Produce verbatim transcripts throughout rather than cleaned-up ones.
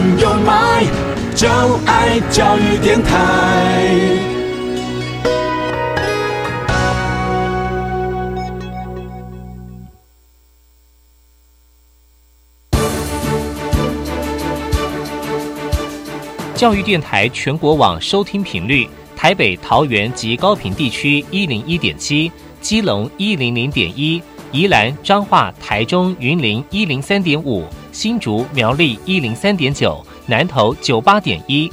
人有麦，就爱教育电台。 教育电台全国网收听频率：台北、桃园及高屏地区 一零一点七， 基隆 一零零点一， 宜兰、彰化、台中、云林 一零三点五， 新竹、苗栗 一零三点九， 南投 九十八点一，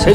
谁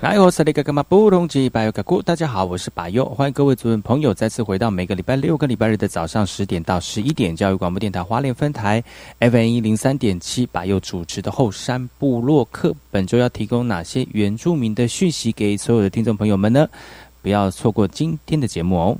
大家好，我是巴佑，欢迎各位族人朋友再次回到每个礼拜六跟礼拜日的早上十点到十一点，教育广播电台花莲分台 F M 一零三点七， 巴佑主持的后山部落客。本周要提供哪些原住民的讯息给所有的听众朋友们呢？不要错过今天的节目哦。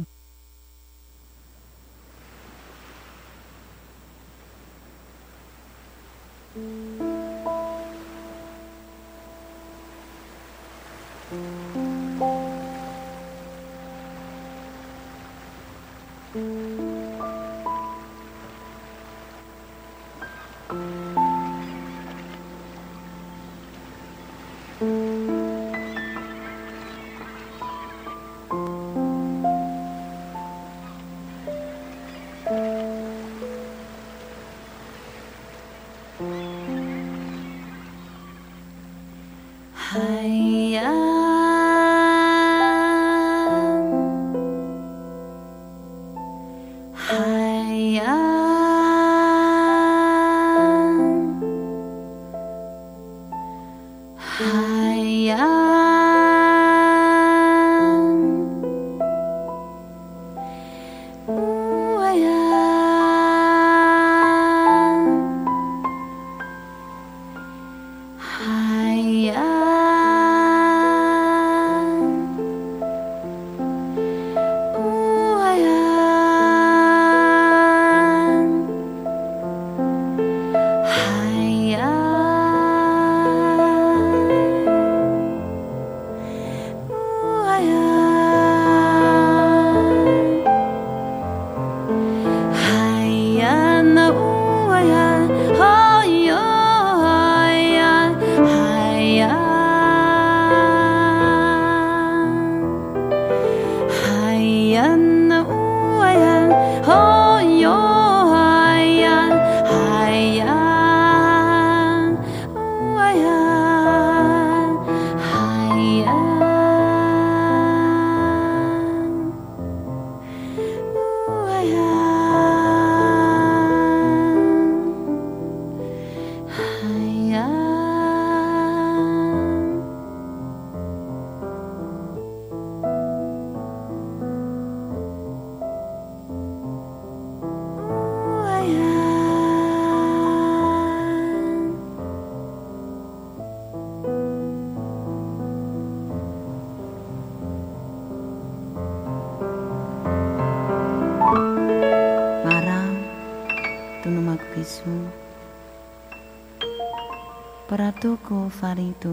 Ko farito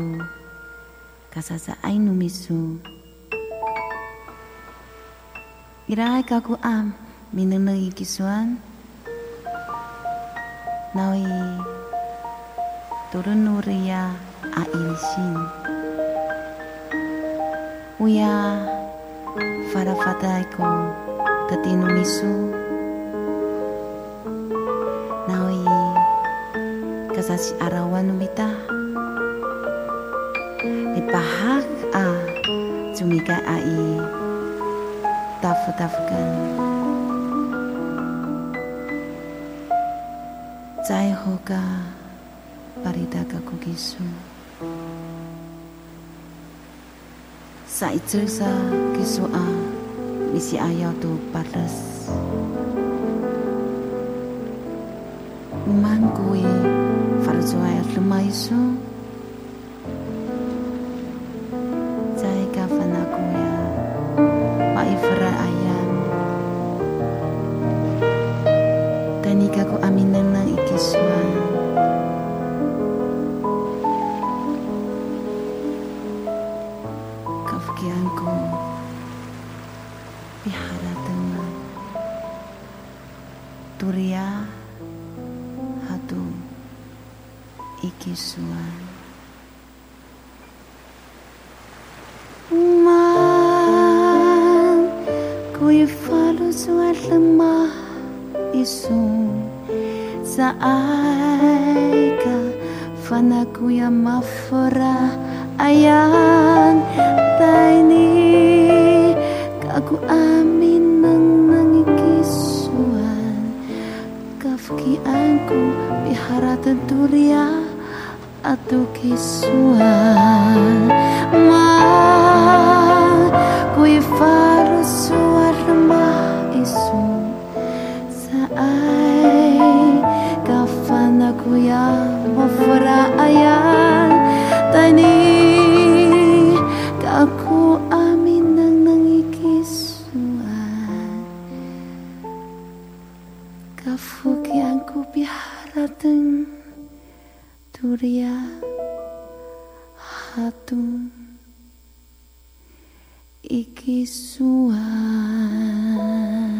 kasasa ainu misu irai kaku am minenei kisuan nawi turunuria ailsin uya farafata ko katinu misu nawi kasasi arawan umita Bahag a Tumika ai Tafu tafukan Zaihoga Baridaga Kugisu Saitsusa Kisua Misi Ayatu Paras Mangui Farzuayat Lumaisu Zaiga Fanakuya Maifra Ayam Tanika Ku Aminan Nang Ikisuan Kafikiranku Pihara Tengah Turia Hatu Ikisuan Man Kui falu suat lemah Isu Saaika Fanaku ya mafora Ayan Taini Kaku amin Nang nangikisuan Kafkianku Pihara tenturia Atu kisuan Ma Kui faru suar Remah isu Saai Kafana kuya mafura ayan Tani Kaku amin nang nangikisuan Kafukianku biharateng Turia Hatun Ikisuan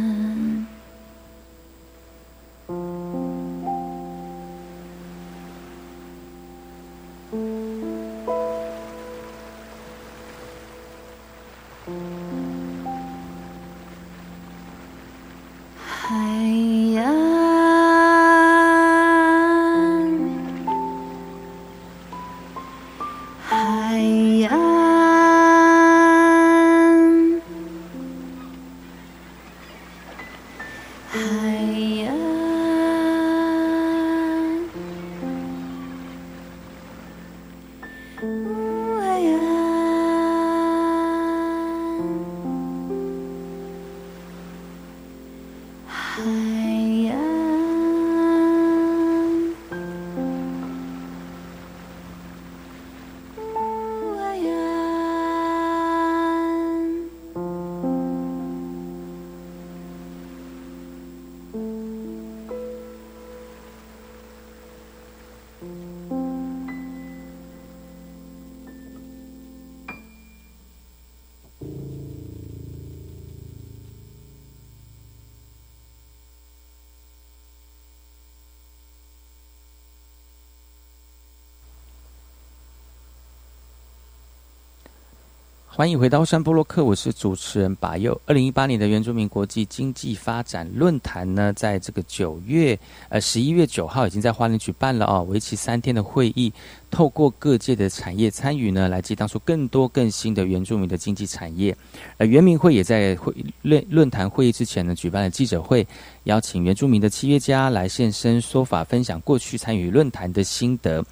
欢迎回到山波洛克，我是主持人把佑。二零一八年的原住民国际经济发展论坛呢，在这个九月呃十一月九号已经在花莲举办了哦，为期三天的会议，透过各界的产业参与呢，来激荡出更多更新的原住民的经济产业。呃，原民会也在会论论坛会议之前呢，举办了记者会，邀请原住民的企业家来现身说法，分享过去参与论坛的心得。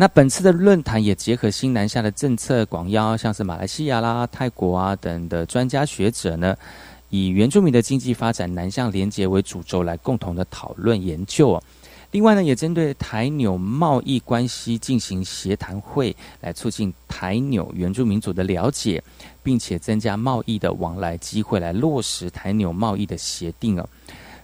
那本次的论坛也结合新南下的政策广邀，像是马来西亚啦、泰国啊等的专家学者呢，以原住民的经济发展南向连结为主轴来共同的讨论研究、哦、另外呢，也针对台纽贸易关系进行协谈会，来促进台纽原住民族的了解，并且增加贸易的往来机会，来落实台纽贸易的协定哦。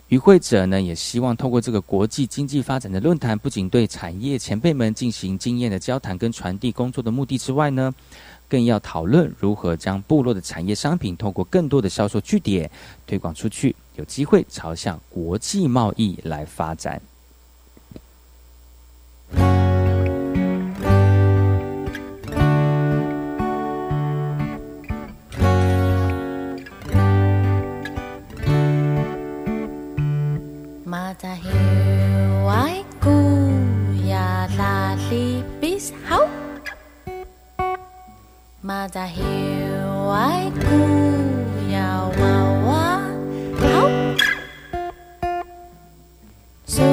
与会者呢，也希望透过这个国际经济发展的论坛，不仅对产业前辈们进行经验的交谈跟传递工作的目的之外呢，更要讨论如何将部落的产业商品透过更多的销售据点推广出去，有机会朝向国际贸易来发展。Matahiwai kuya lalipis hau Matahiwai kuya wawa hau So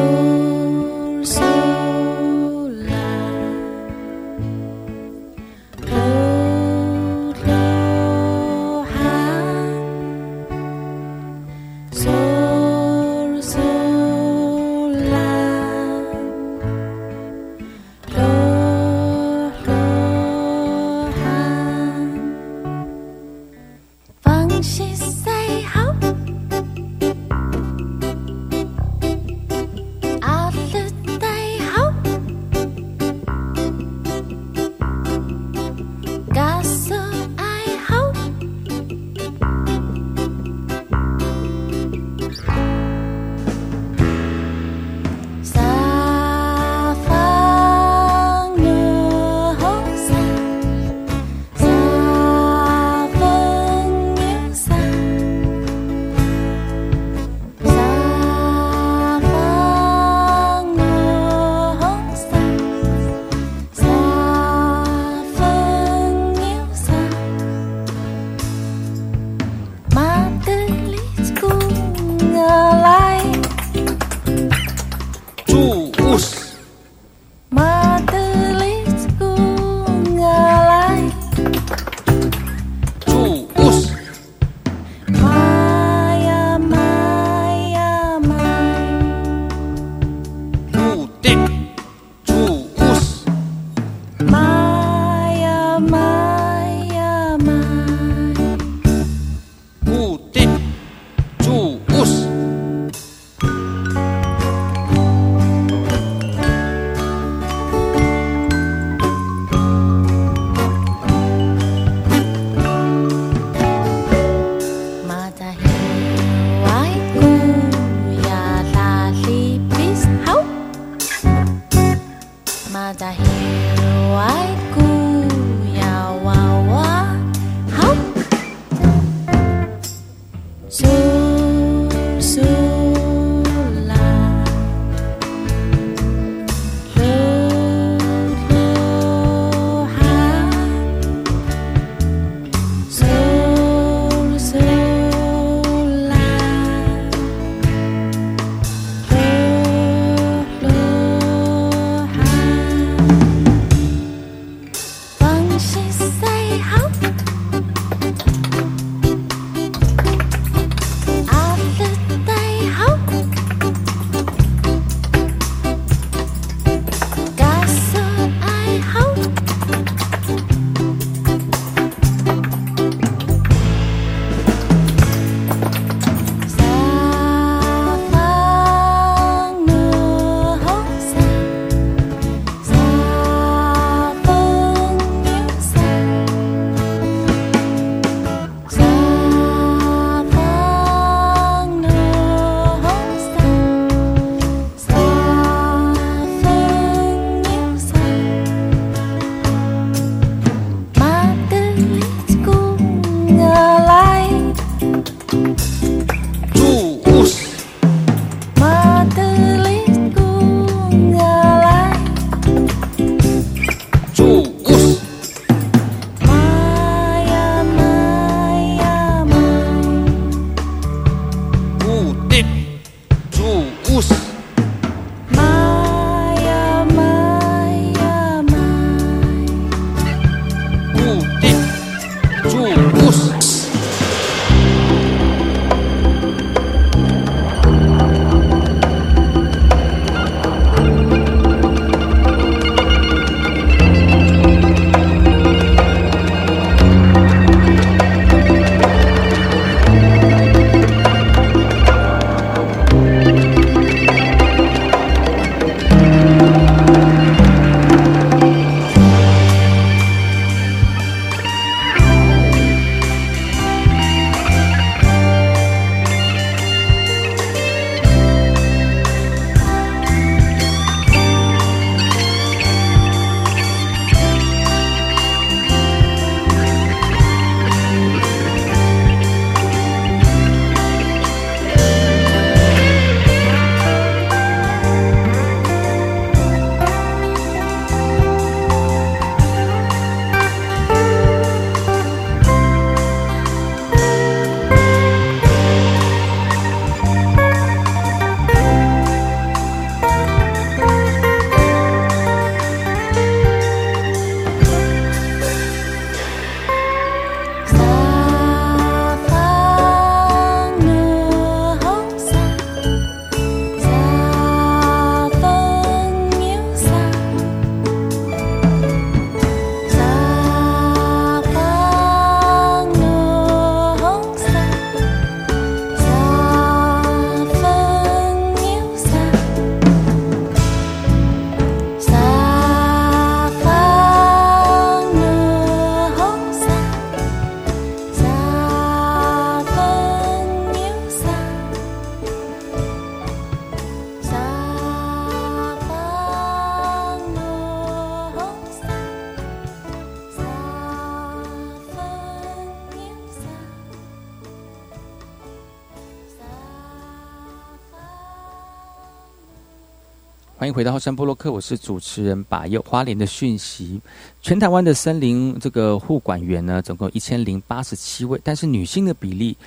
欢迎回到浩山部落客，我是主持人把佑。花莲的讯息，全台湾的森林这个护管员呢，总共一千零八十七位，但是女性的比例，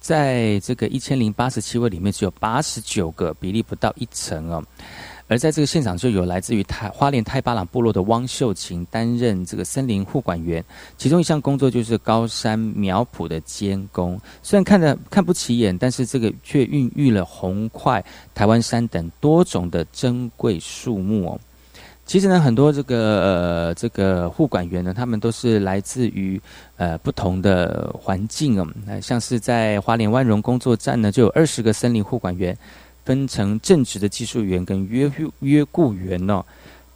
在这个一千零八十七位里面只有八十九个，比例不到一成哦。而在这个现场就有来自于台花莲太巴朗部落的汪秀琴担任这个森林护管员，其中一项工作就是高山苗圃的监工。虽然看得看不起眼，但是这个却孕育了红桧、台湾杉等多种的珍贵树木哦。其实呢，很多这个呃这个护管员呢，他们都是来自于呃不同的环境哦。像是在花莲万荣工作站呢，就有二十个森林护管员。分成正职的技术员跟约约雇员哦，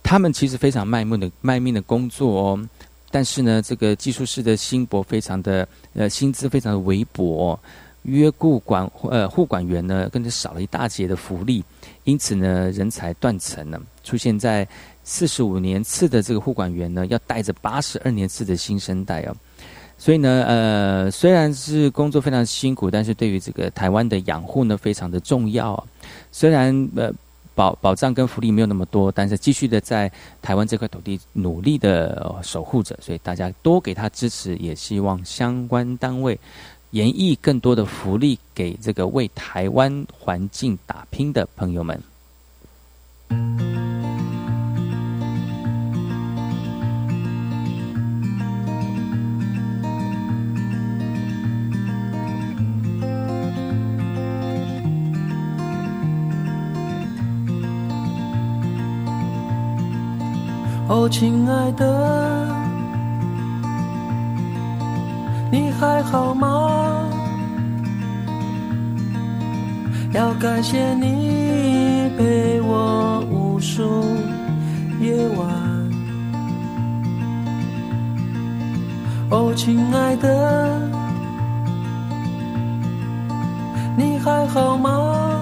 他们其实非常卖命的卖命的工作哦，但是呢，这个技术师的薪薄非常的呃薪资非常的微薄哦，约雇管呃护管员呢更是少了一大截的福利，因此呢人才断层呢出现在四十五年次的这个护管员呢要带着八十二年次的新生代哦。所以呢，呃，虽然是工作非常辛苦，但是对于这个台湾的养护呢，非常的重要啊。虽然呃保保障跟福利没有那么多，但是继续的在台湾这块土地努力的守护着，所以大家多给他支持，也希望相关单位研议更多的福利给这个为台湾环境打拼的朋友们。哦，亲爱的，你还好吗？要感谢你陪我无数夜晚。哦，亲爱的，你还好吗？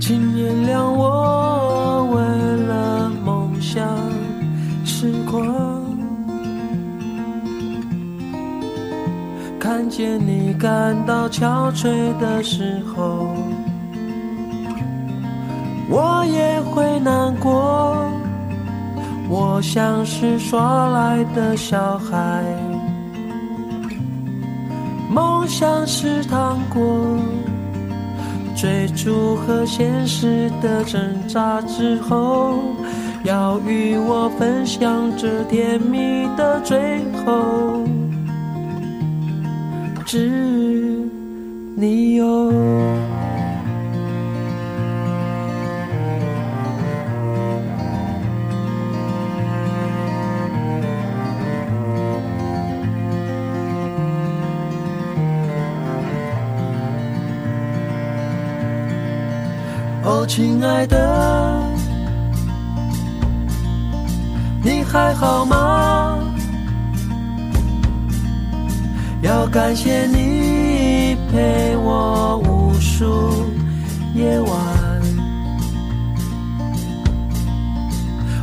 请原谅我为了梦想痴狂，看见你感到憔悴的时候，我也会难过。我像是耍赖的小孩，梦想是糖果，追逐和现实的挣扎之后，要与我分享这甜蜜的最后，只你哦。哦，亲爱的，你还好吗？要感谢你陪我无数夜晚。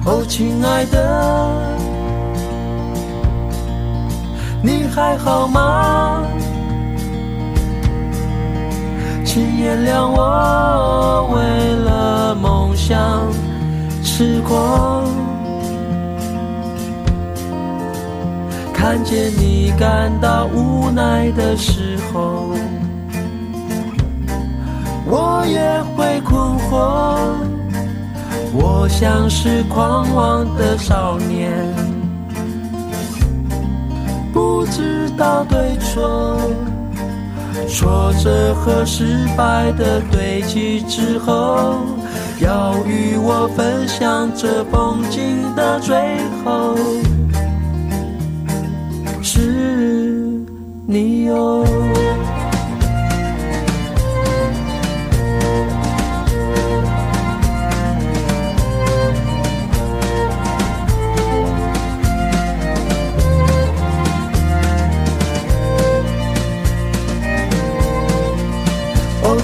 哦，亲爱的，你还好吗？请原谅我为了梦想痴狂，看见你感到无奈的时候，我也会困惑。我像是狂妄的少年，不知道对错，挫折和失败的堆积之后，要与我分享这风景的最后，是你哦。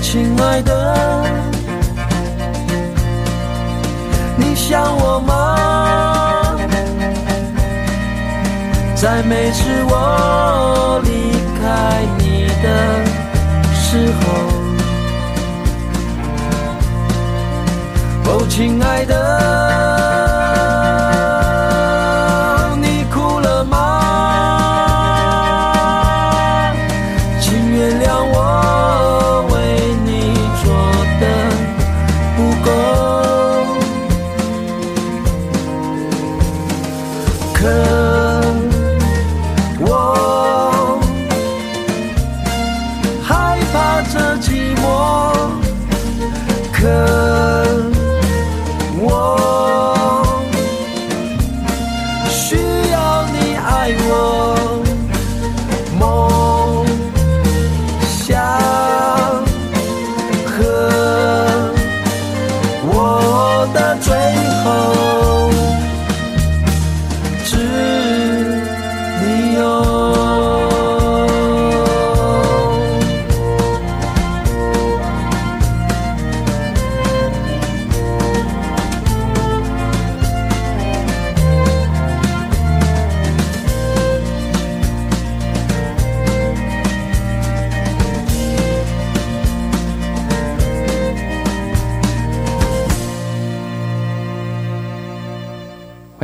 亲爱的，你想我吗？在每次我离开你的时候，哦，亲爱的，你哭了吗？请原谅我可我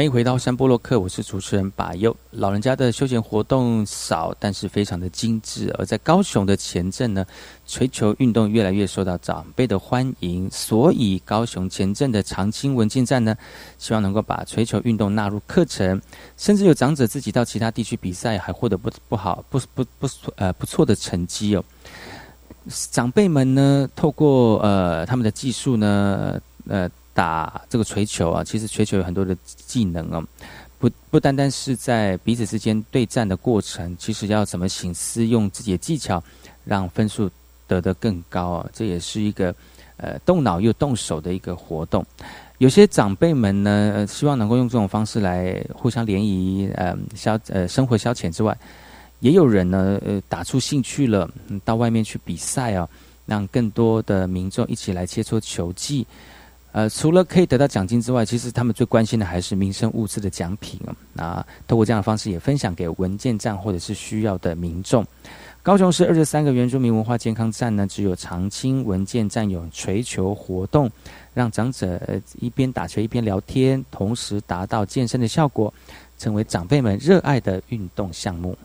欢迎回到山波洛克，我是主持人把佑。老人家的休闲活动少，但是非常的精致。而在高雄的前镇呢，槌球运动越来越受到长辈的欢迎，所以高雄前镇的长青文件站呢，希望能够把槌球运动纳入课程，甚至有长者自己到其他地区比赛，还获得不不好不不不呃不错的成绩哦。长辈们呢，透过呃他们的技术呢，呃。打这个槌球啊，其实槌球有很多的技能哦，不不单单是在彼此之间对战的过程，其实要怎么省思，用自己的技巧让分数得得更高啊，这也是一个呃动脑又动手的一个活动。有些长辈们呢，呃、希望能够用这种方式来互相联谊，呃消呃生活消遣之外，也有人呢呃打出兴趣了，到外面去比赛啊，让更多的民众一起来切磋球技。呃，除了可以得到奖金之外，其实他们最关心的还是民生物资的奖品哦。那透过这样的方式也分享给文件站或者是需要的民众。高雄市二十三个原住民文化健康站呢，只有长青文件站有槌球活动，让长者一边打球一边聊天，同时达到健身的效果，成为长辈们热爱的运动项目。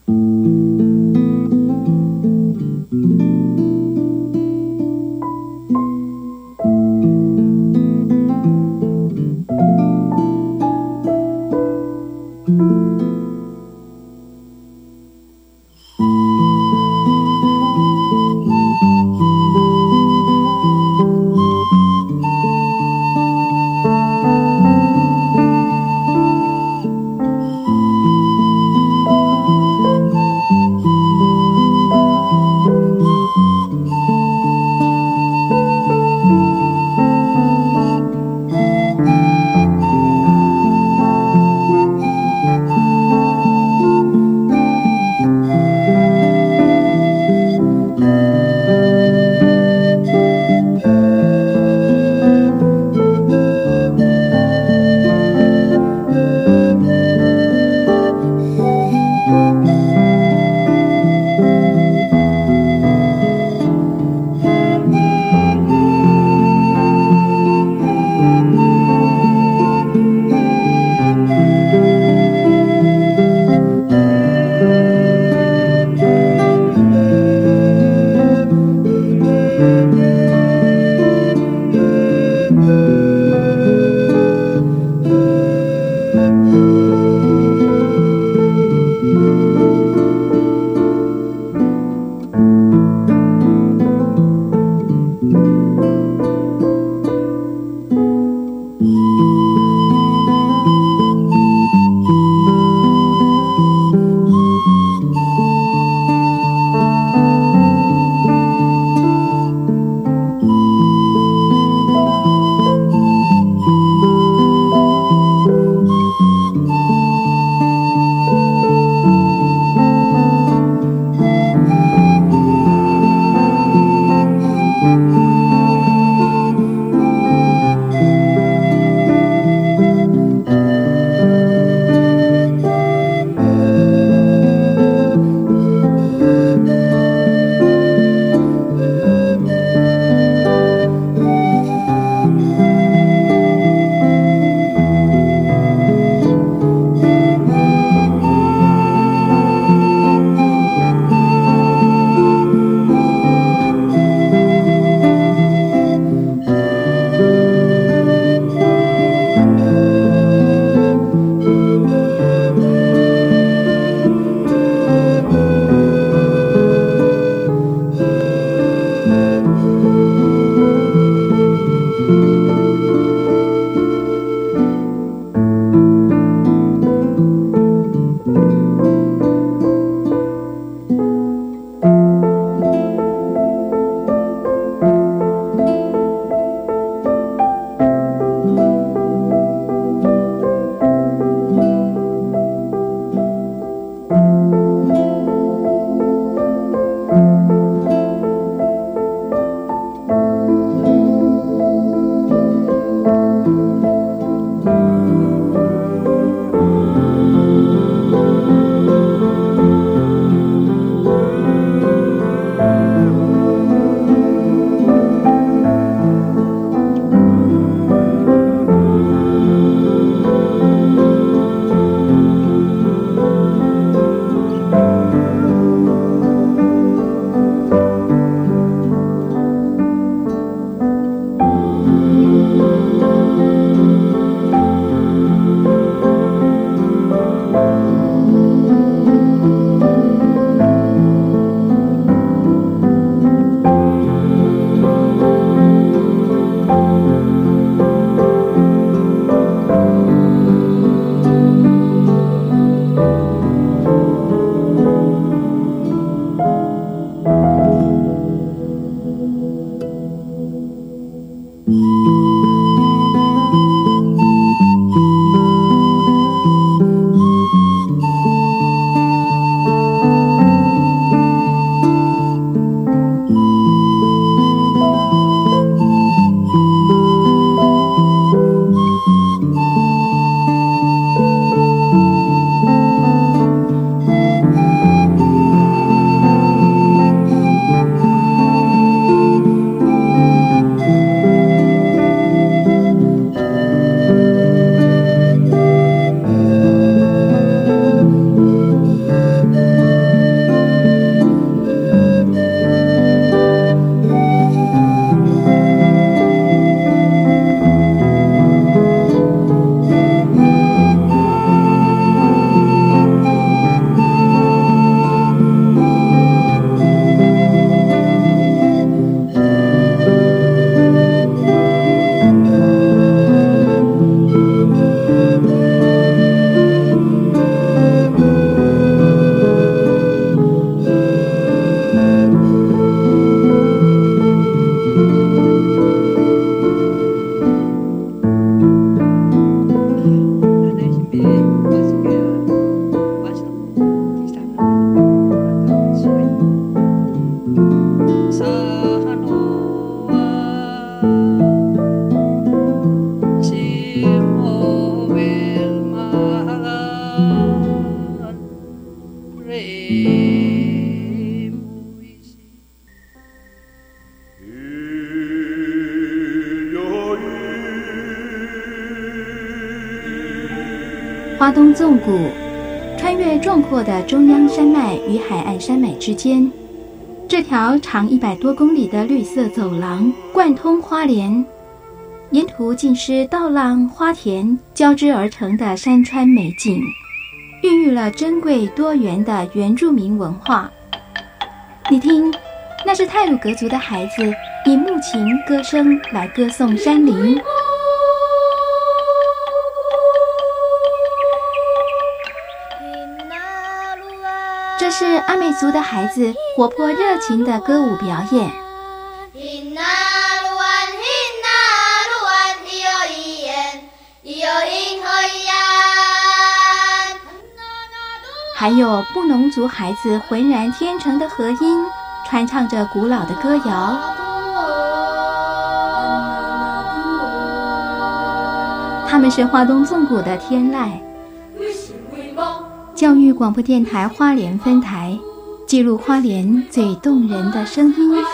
花东纵谷，穿越壮阔的中央山脉与海岸山脉之间，这条长一百多公里的绿色走廊贯通花莲，沿途尽是稻浪、花田交织而成的山川美景，孕育了珍贵多元的原住民文化。你听，那是太鲁阁族的孩子以木琴歌声来歌颂山林。这是阿美族的孩子活泼热情的歌舞表演。还有布农族孩子浑然天成的和音，传唱着古老的歌谣。他们是花东纵谷的天籁。教育广播电台花莲分台，记录花莲最动人的声音。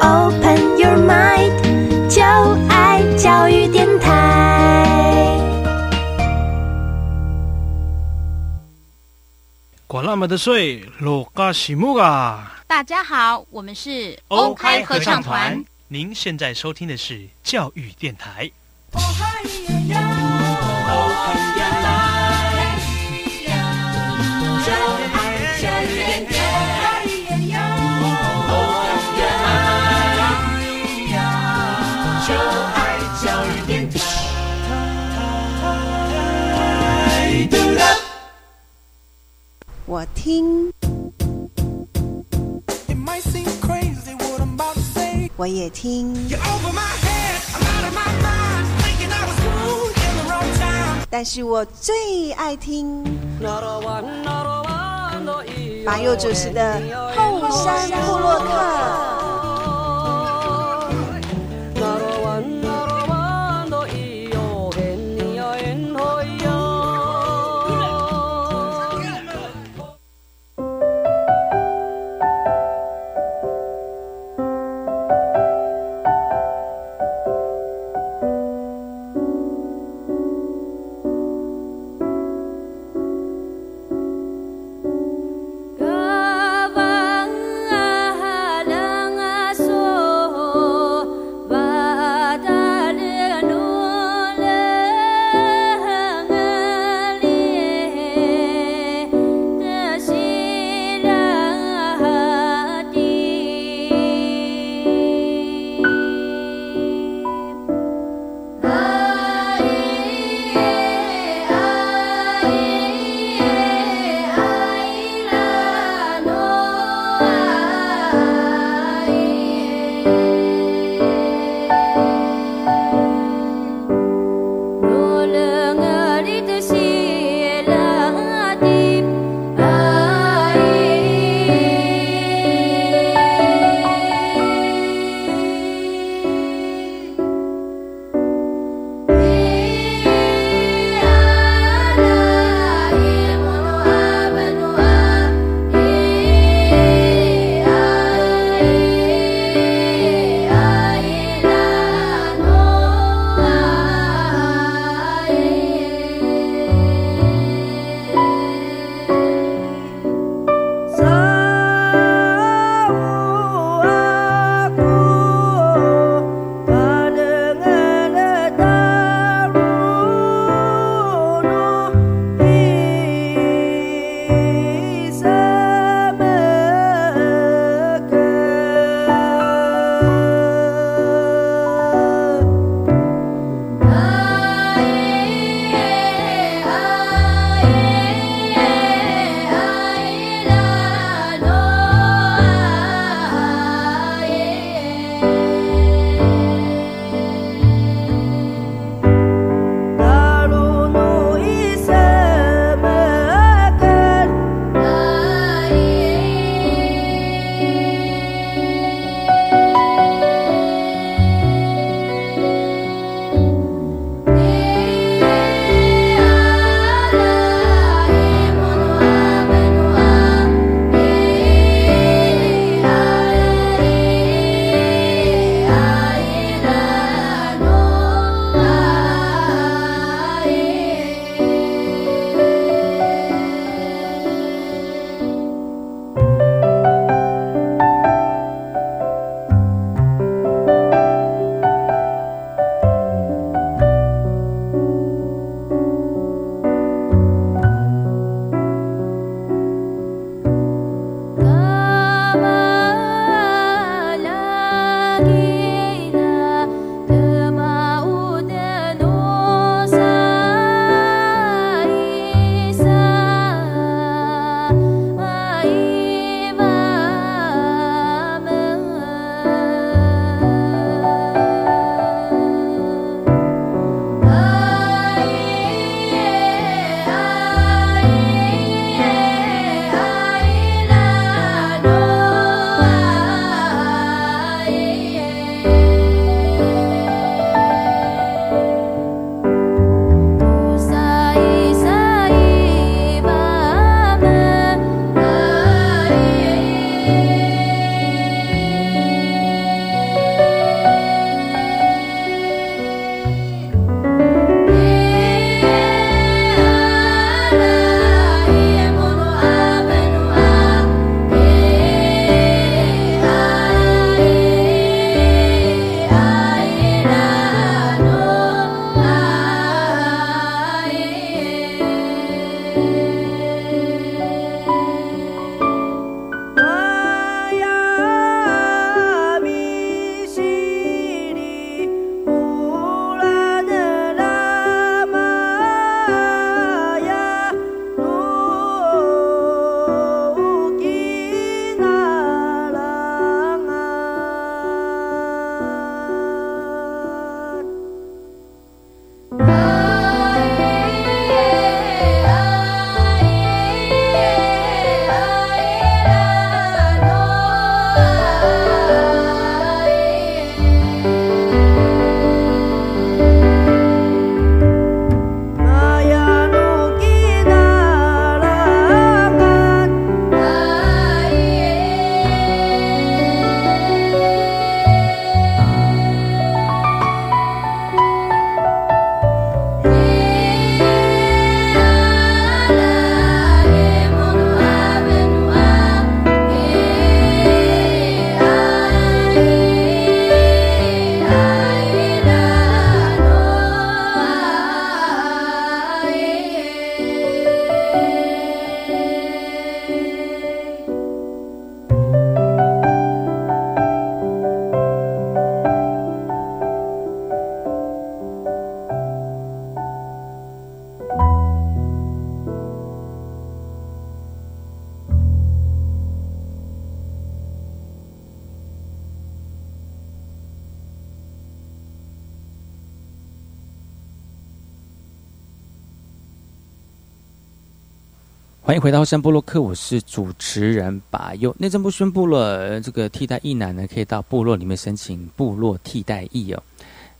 Open your mind， 就爱教育电台。管那么的水，罗嘎西木啊！大家好，我们是欧开合唱团。您现在收听的是教育电台。哦嗨呀呀，哦嗨呀来呀，就爱教育电台。我听，我也听，但是我最爱听马佑主持的《后山部落客》。欢迎回到山部落客，我是主持人把佑。内政部宣布了，这个替代役男呢，可以到部落里面申请部落替代役哦。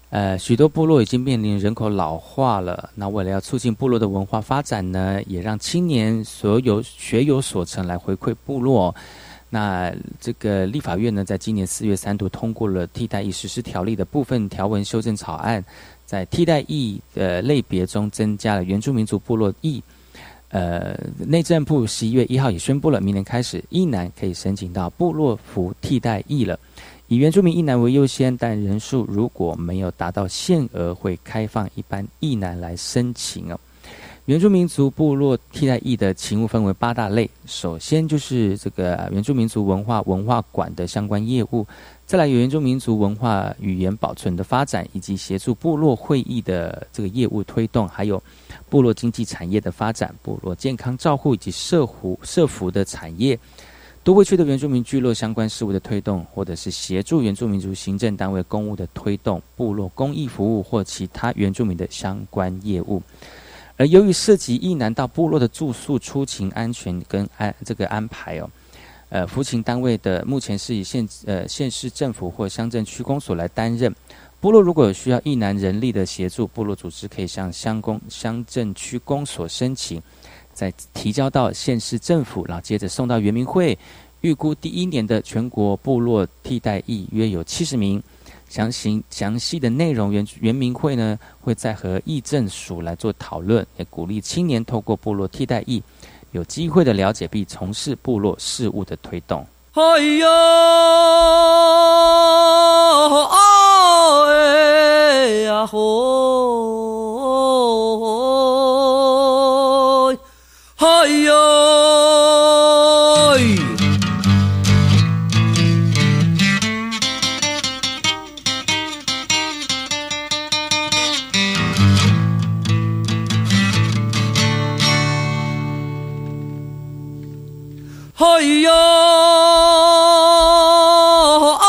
呃，许多部落已经面临人口老化了，那为了要促进部落的文化发展呢，也让青年所有学有所成来回馈部落哦。那这个立法院呢，在今年四月三读通过了替代役实施条例的部分条文修正草案，在替代役的类别中增加了原住民族部落役。呃，内政部十一月一号也宣布了，明年开始，役男可以申请到部落服替代役了，以原住民役男为优先，但人数如果没有达到限额，会开放一般役男来申请哦。原住民族部落替代役的勤务分为八大类，首先就是这个原住民族文化文化馆的相关业务，再来有原住民族文化语言保存的发展，以及协助部落会议的这个业务推动，还有部落经济产业的发展、部落健康照护以及社服社服的产业，都会区的原住民聚落相关事务的推动，或者是协助原住民族行政单位公务的推动，部落公益服务或其他原住民的相关业务。而由于涉及役男到部落的住宿、出勤安全跟安这个安排哦，呃，服勤单位的目前是以县呃县市政府或乡镇区公所来担任。部落如果有需要役男人力的协助，部落组织可以向乡公乡镇区公所申请，再提交到县市政府，然后接着送到原民会。预估第一年的全国部落替代役约有七十名。详细详细的内容，原原民会呢会再和役政署来做讨论，也鼓励青年透过部落替代役，有机会的了解并从事部落事务的推动。哎呦，哎呀吼，哎呦。哎呦，哎呀，哦，哎呦，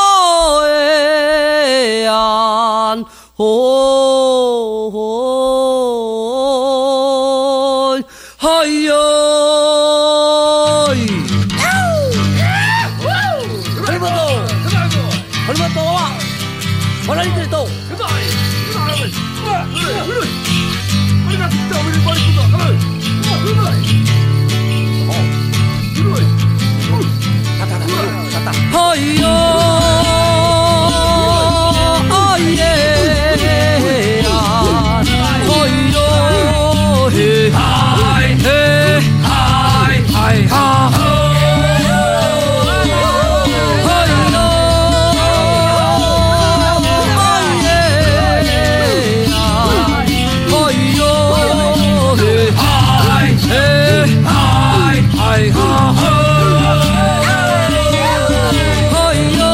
哎呦，哎耶呀，哎呦嘿，嗨嘿，嗨嗨哈，哎呦，哎耶呀，哎呦嘿，嗨嘿，嗨嗨哈。Oh,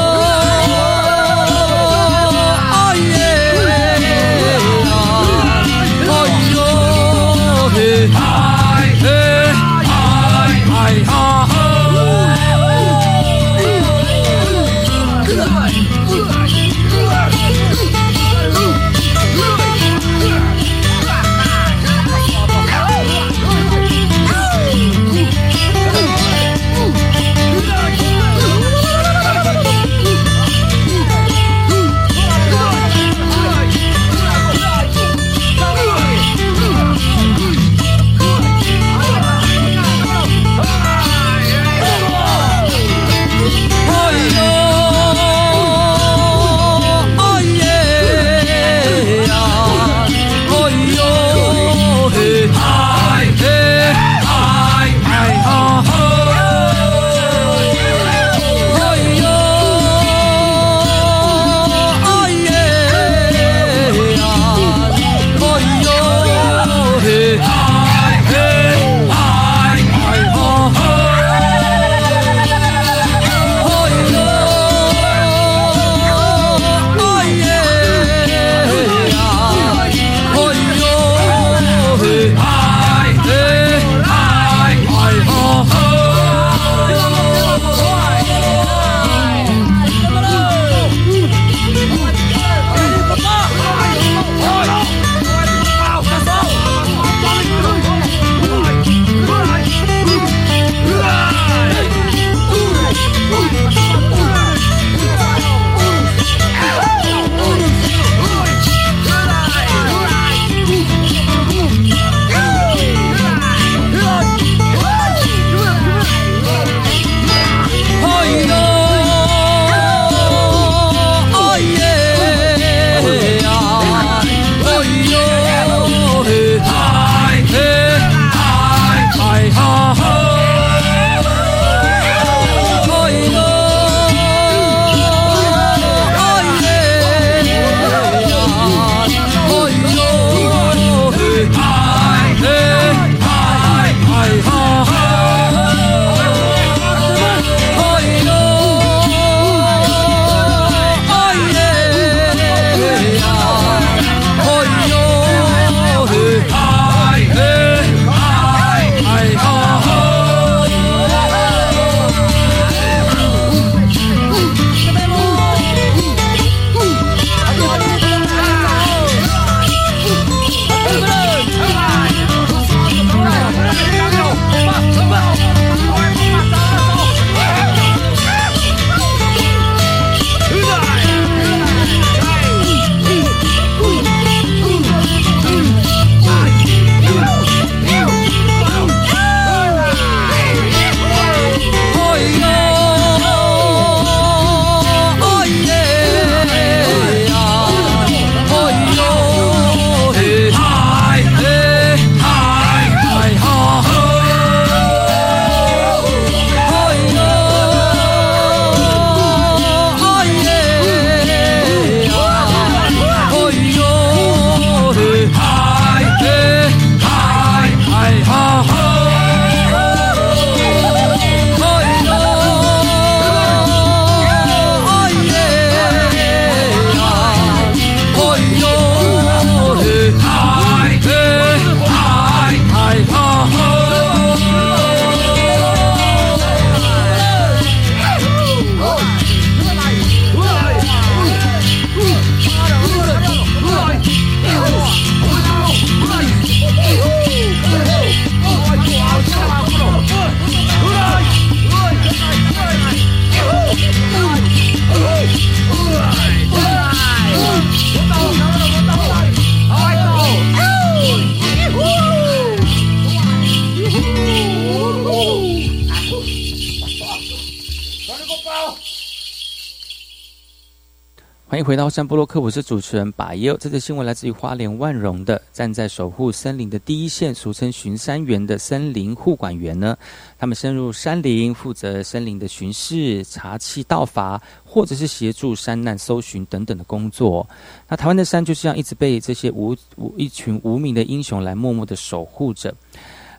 欢迎回到山布洛克，我是主持人把佑。这则新闻来自于花莲万荣的站在守护森林的第一线，俗称巡山员的森林护管员呢，他们深入山林，负责森林的巡视、查气盗伐，或者是协助山难搜寻等等的工作。那台湾的山就是这样一直被这些无一群无名的英雄来默默的守护着。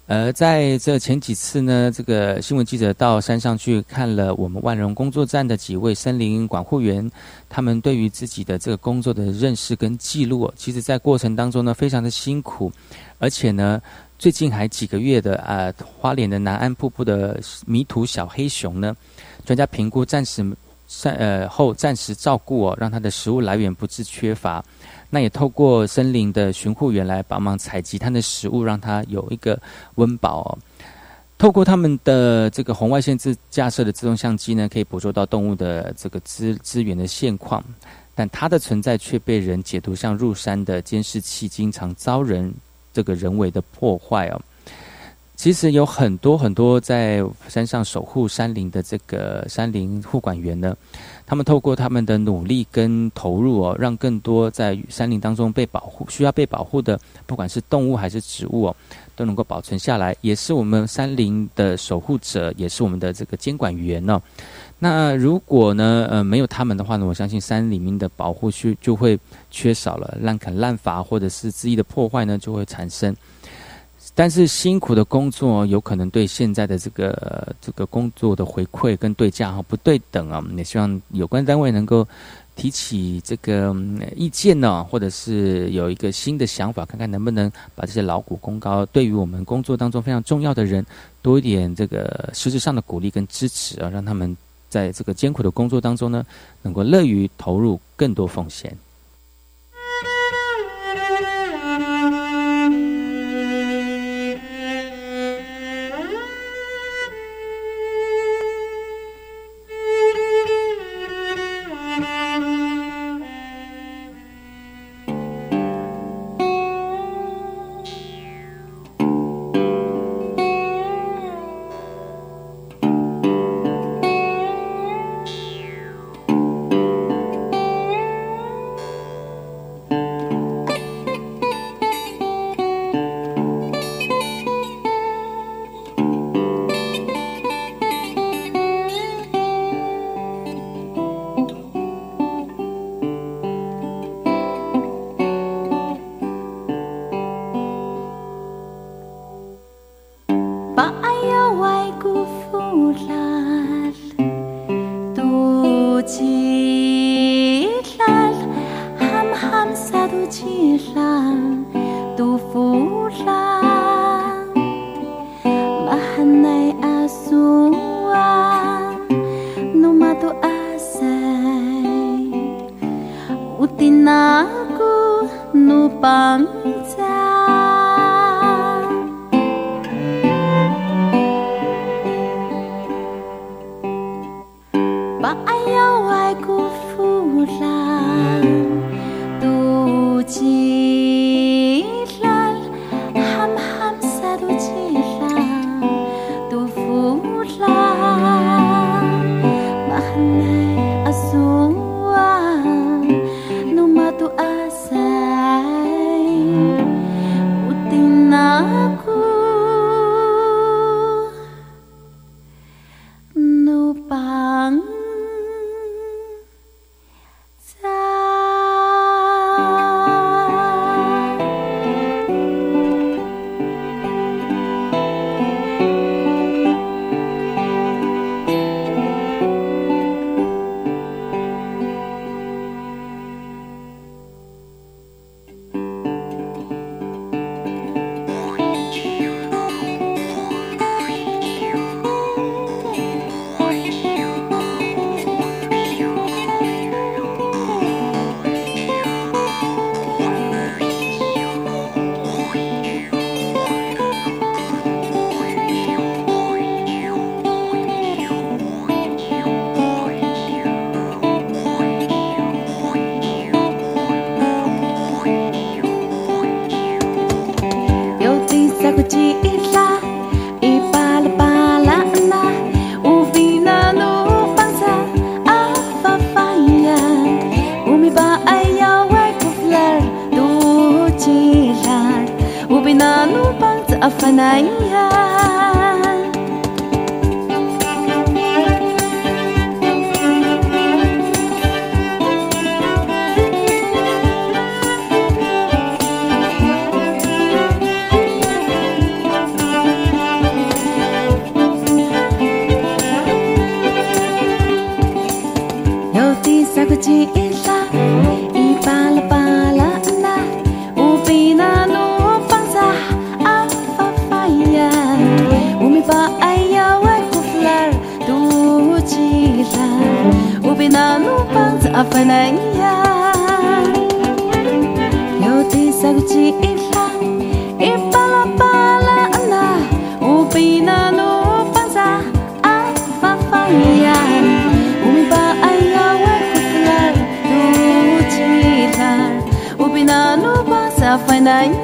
呃，在这前几次呢，这个新闻记者到山上去看了我们万荣工作站的几位森林管护员，他们对于自己的这个工作的认识跟记录、哦、其实在过程当中呢非常的辛苦，而且呢最近还几个月的啊、呃，花莲的南安瀑布的迷途小黑熊呢，专家评估暂时呃后暂时照顾哦，让它的食物来源不致缺乏。那也透过森林的巡护员来帮忙采集它的食物，让它有一个温饱、哦。透过他们的这个红外线自架设的自动相机呢，可以捕捉到动物的这个资资源的现况，但它的存在却被人解读像入山的监视器，经常遭人这个人为的破坏哦。其实有很多很多在山上守护山林的这个山林护管员呢，他们透过他们的努力跟投入哦，让更多在山林当中被保护、需要被保护的，不管是动物还是植物哦，都能够保存下来，也是我们山林的守护者，也是我们的这个监管员哦。那如果呢，呃，没有他们的话呢，我相信山里面的保护区就会缺少了，滥砍滥伐或者是恣意的破坏呢，就会产生。但是辛苦的工作有可能对现在的这个、呃、这个工作的回馈跟对价不对等啊，也希望有关单位能够提起这个、嗯、意见呢、啊，或者是有一个新的想法，看看能不能把这些劳苦功高、对于我们工作当中非常重要的人多一点这个实质上的鼓励跟支持啊，让他们在这个艰苦的工作当中呢，能够乐于投入更多奉献。minanubang sa afanayan. Yoti sa kuchi isa ipalapala na upinano. Pinanupang sa afanayan. Yoti sa kuchi ilang ipalapalaan na o pinanupang sa afanayan. Umiba ayaw at kuklar tuchilan o pinanupang sa afanayan.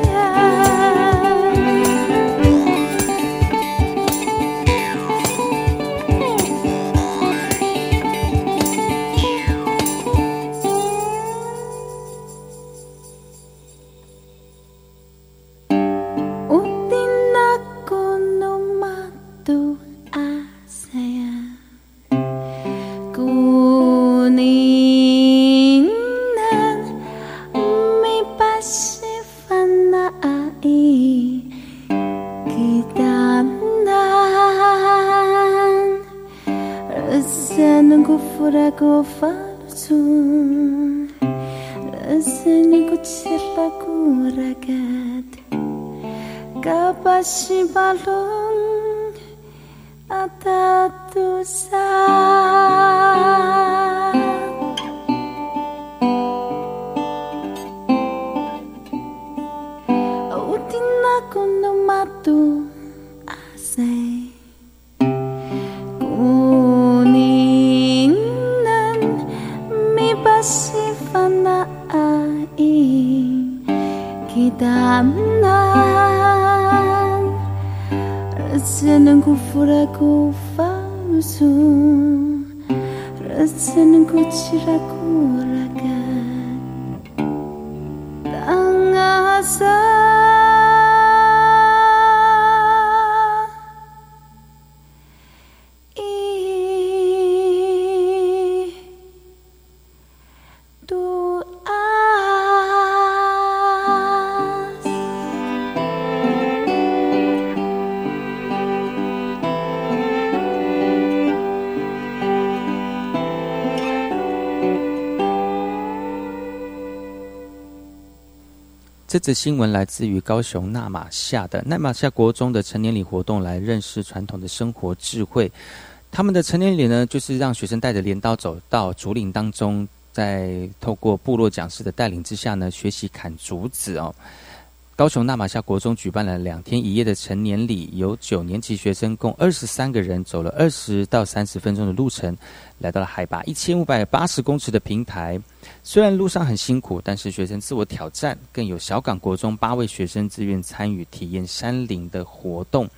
这则新闻来自于高雄那玛夏的那玛夏国中的成年礼活动，来认识传统的生活智慧。他们的成年礼呢，就是让学生带着镰刀走到竹林当中，在透过部落讲师的带领之下呢，学习砍竹子哦。高雄那玛夏国中举办了两天一夜的成年礼，有九年级学生共二十三个人走了二十到三十分钟的路程，来到了海拔一千五百八十公尺的平台。虽然路上很辛苦，但是学生自我挑战，更有小港国中八位学生自愿参与体验山林的活动。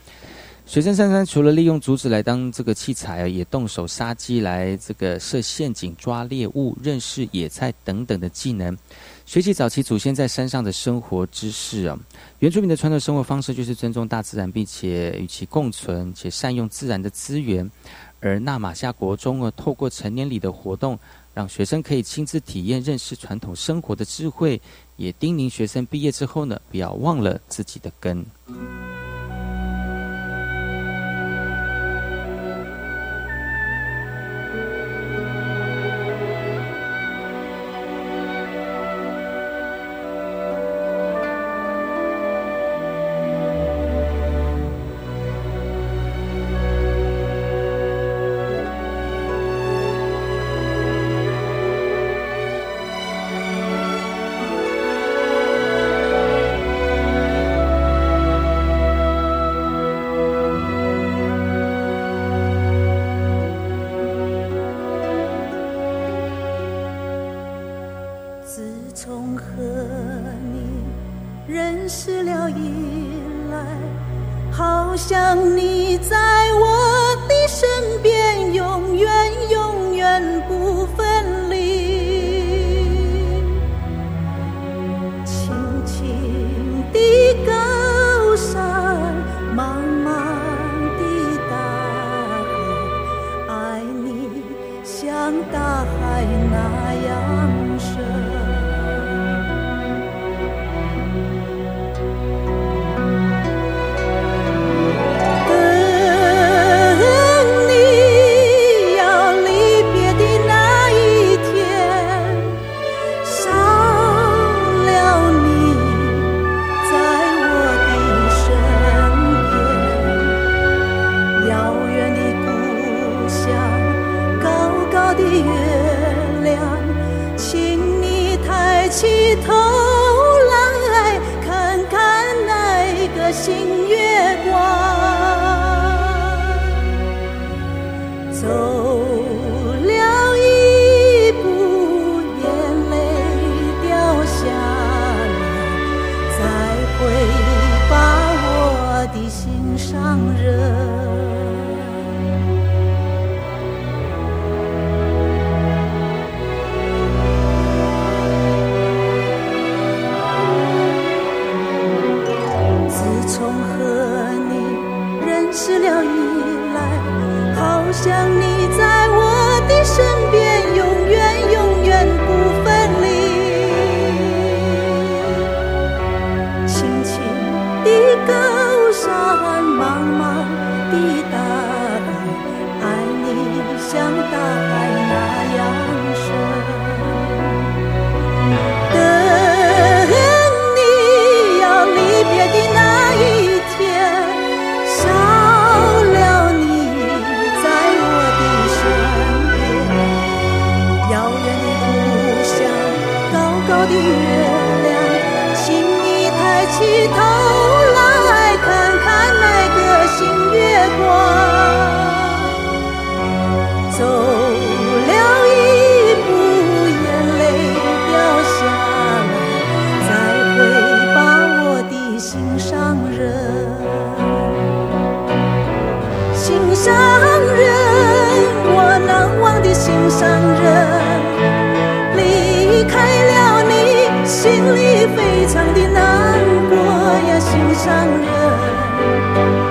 学生珊珊除了利用竹子来当这个器材，也动手杀鸡来这个设陷阱、抓猎物、认识野菜等等的技能，学习早期祖先在山上的生活知识啊。原住民的传统生活方式就是尊重大自然，并且与其共存，且善用自然的资源。而那玛夏国中啊，透过成年礼的活动，让学生可以亲自体验认识传统生活的智慧，也叮咛学生毕业之后呢，不要忘了自己的根。亲亲的歌起头来看看那个新月光，走了一步，眼泪掉下来，再会把我的心上人。 失了依赖，好像你在我的身边，永远永远不分离。轻轻的高山，茫茫的大海，爱你像大海那样深。等你要离别的那一天。 的月亮，请你抬起头来看看那个新月光。走了一步，眼泪掉下来，再会把我的心上人，心上人，我难忘的心上人，离开了。 心里非常的难过呀，心上人。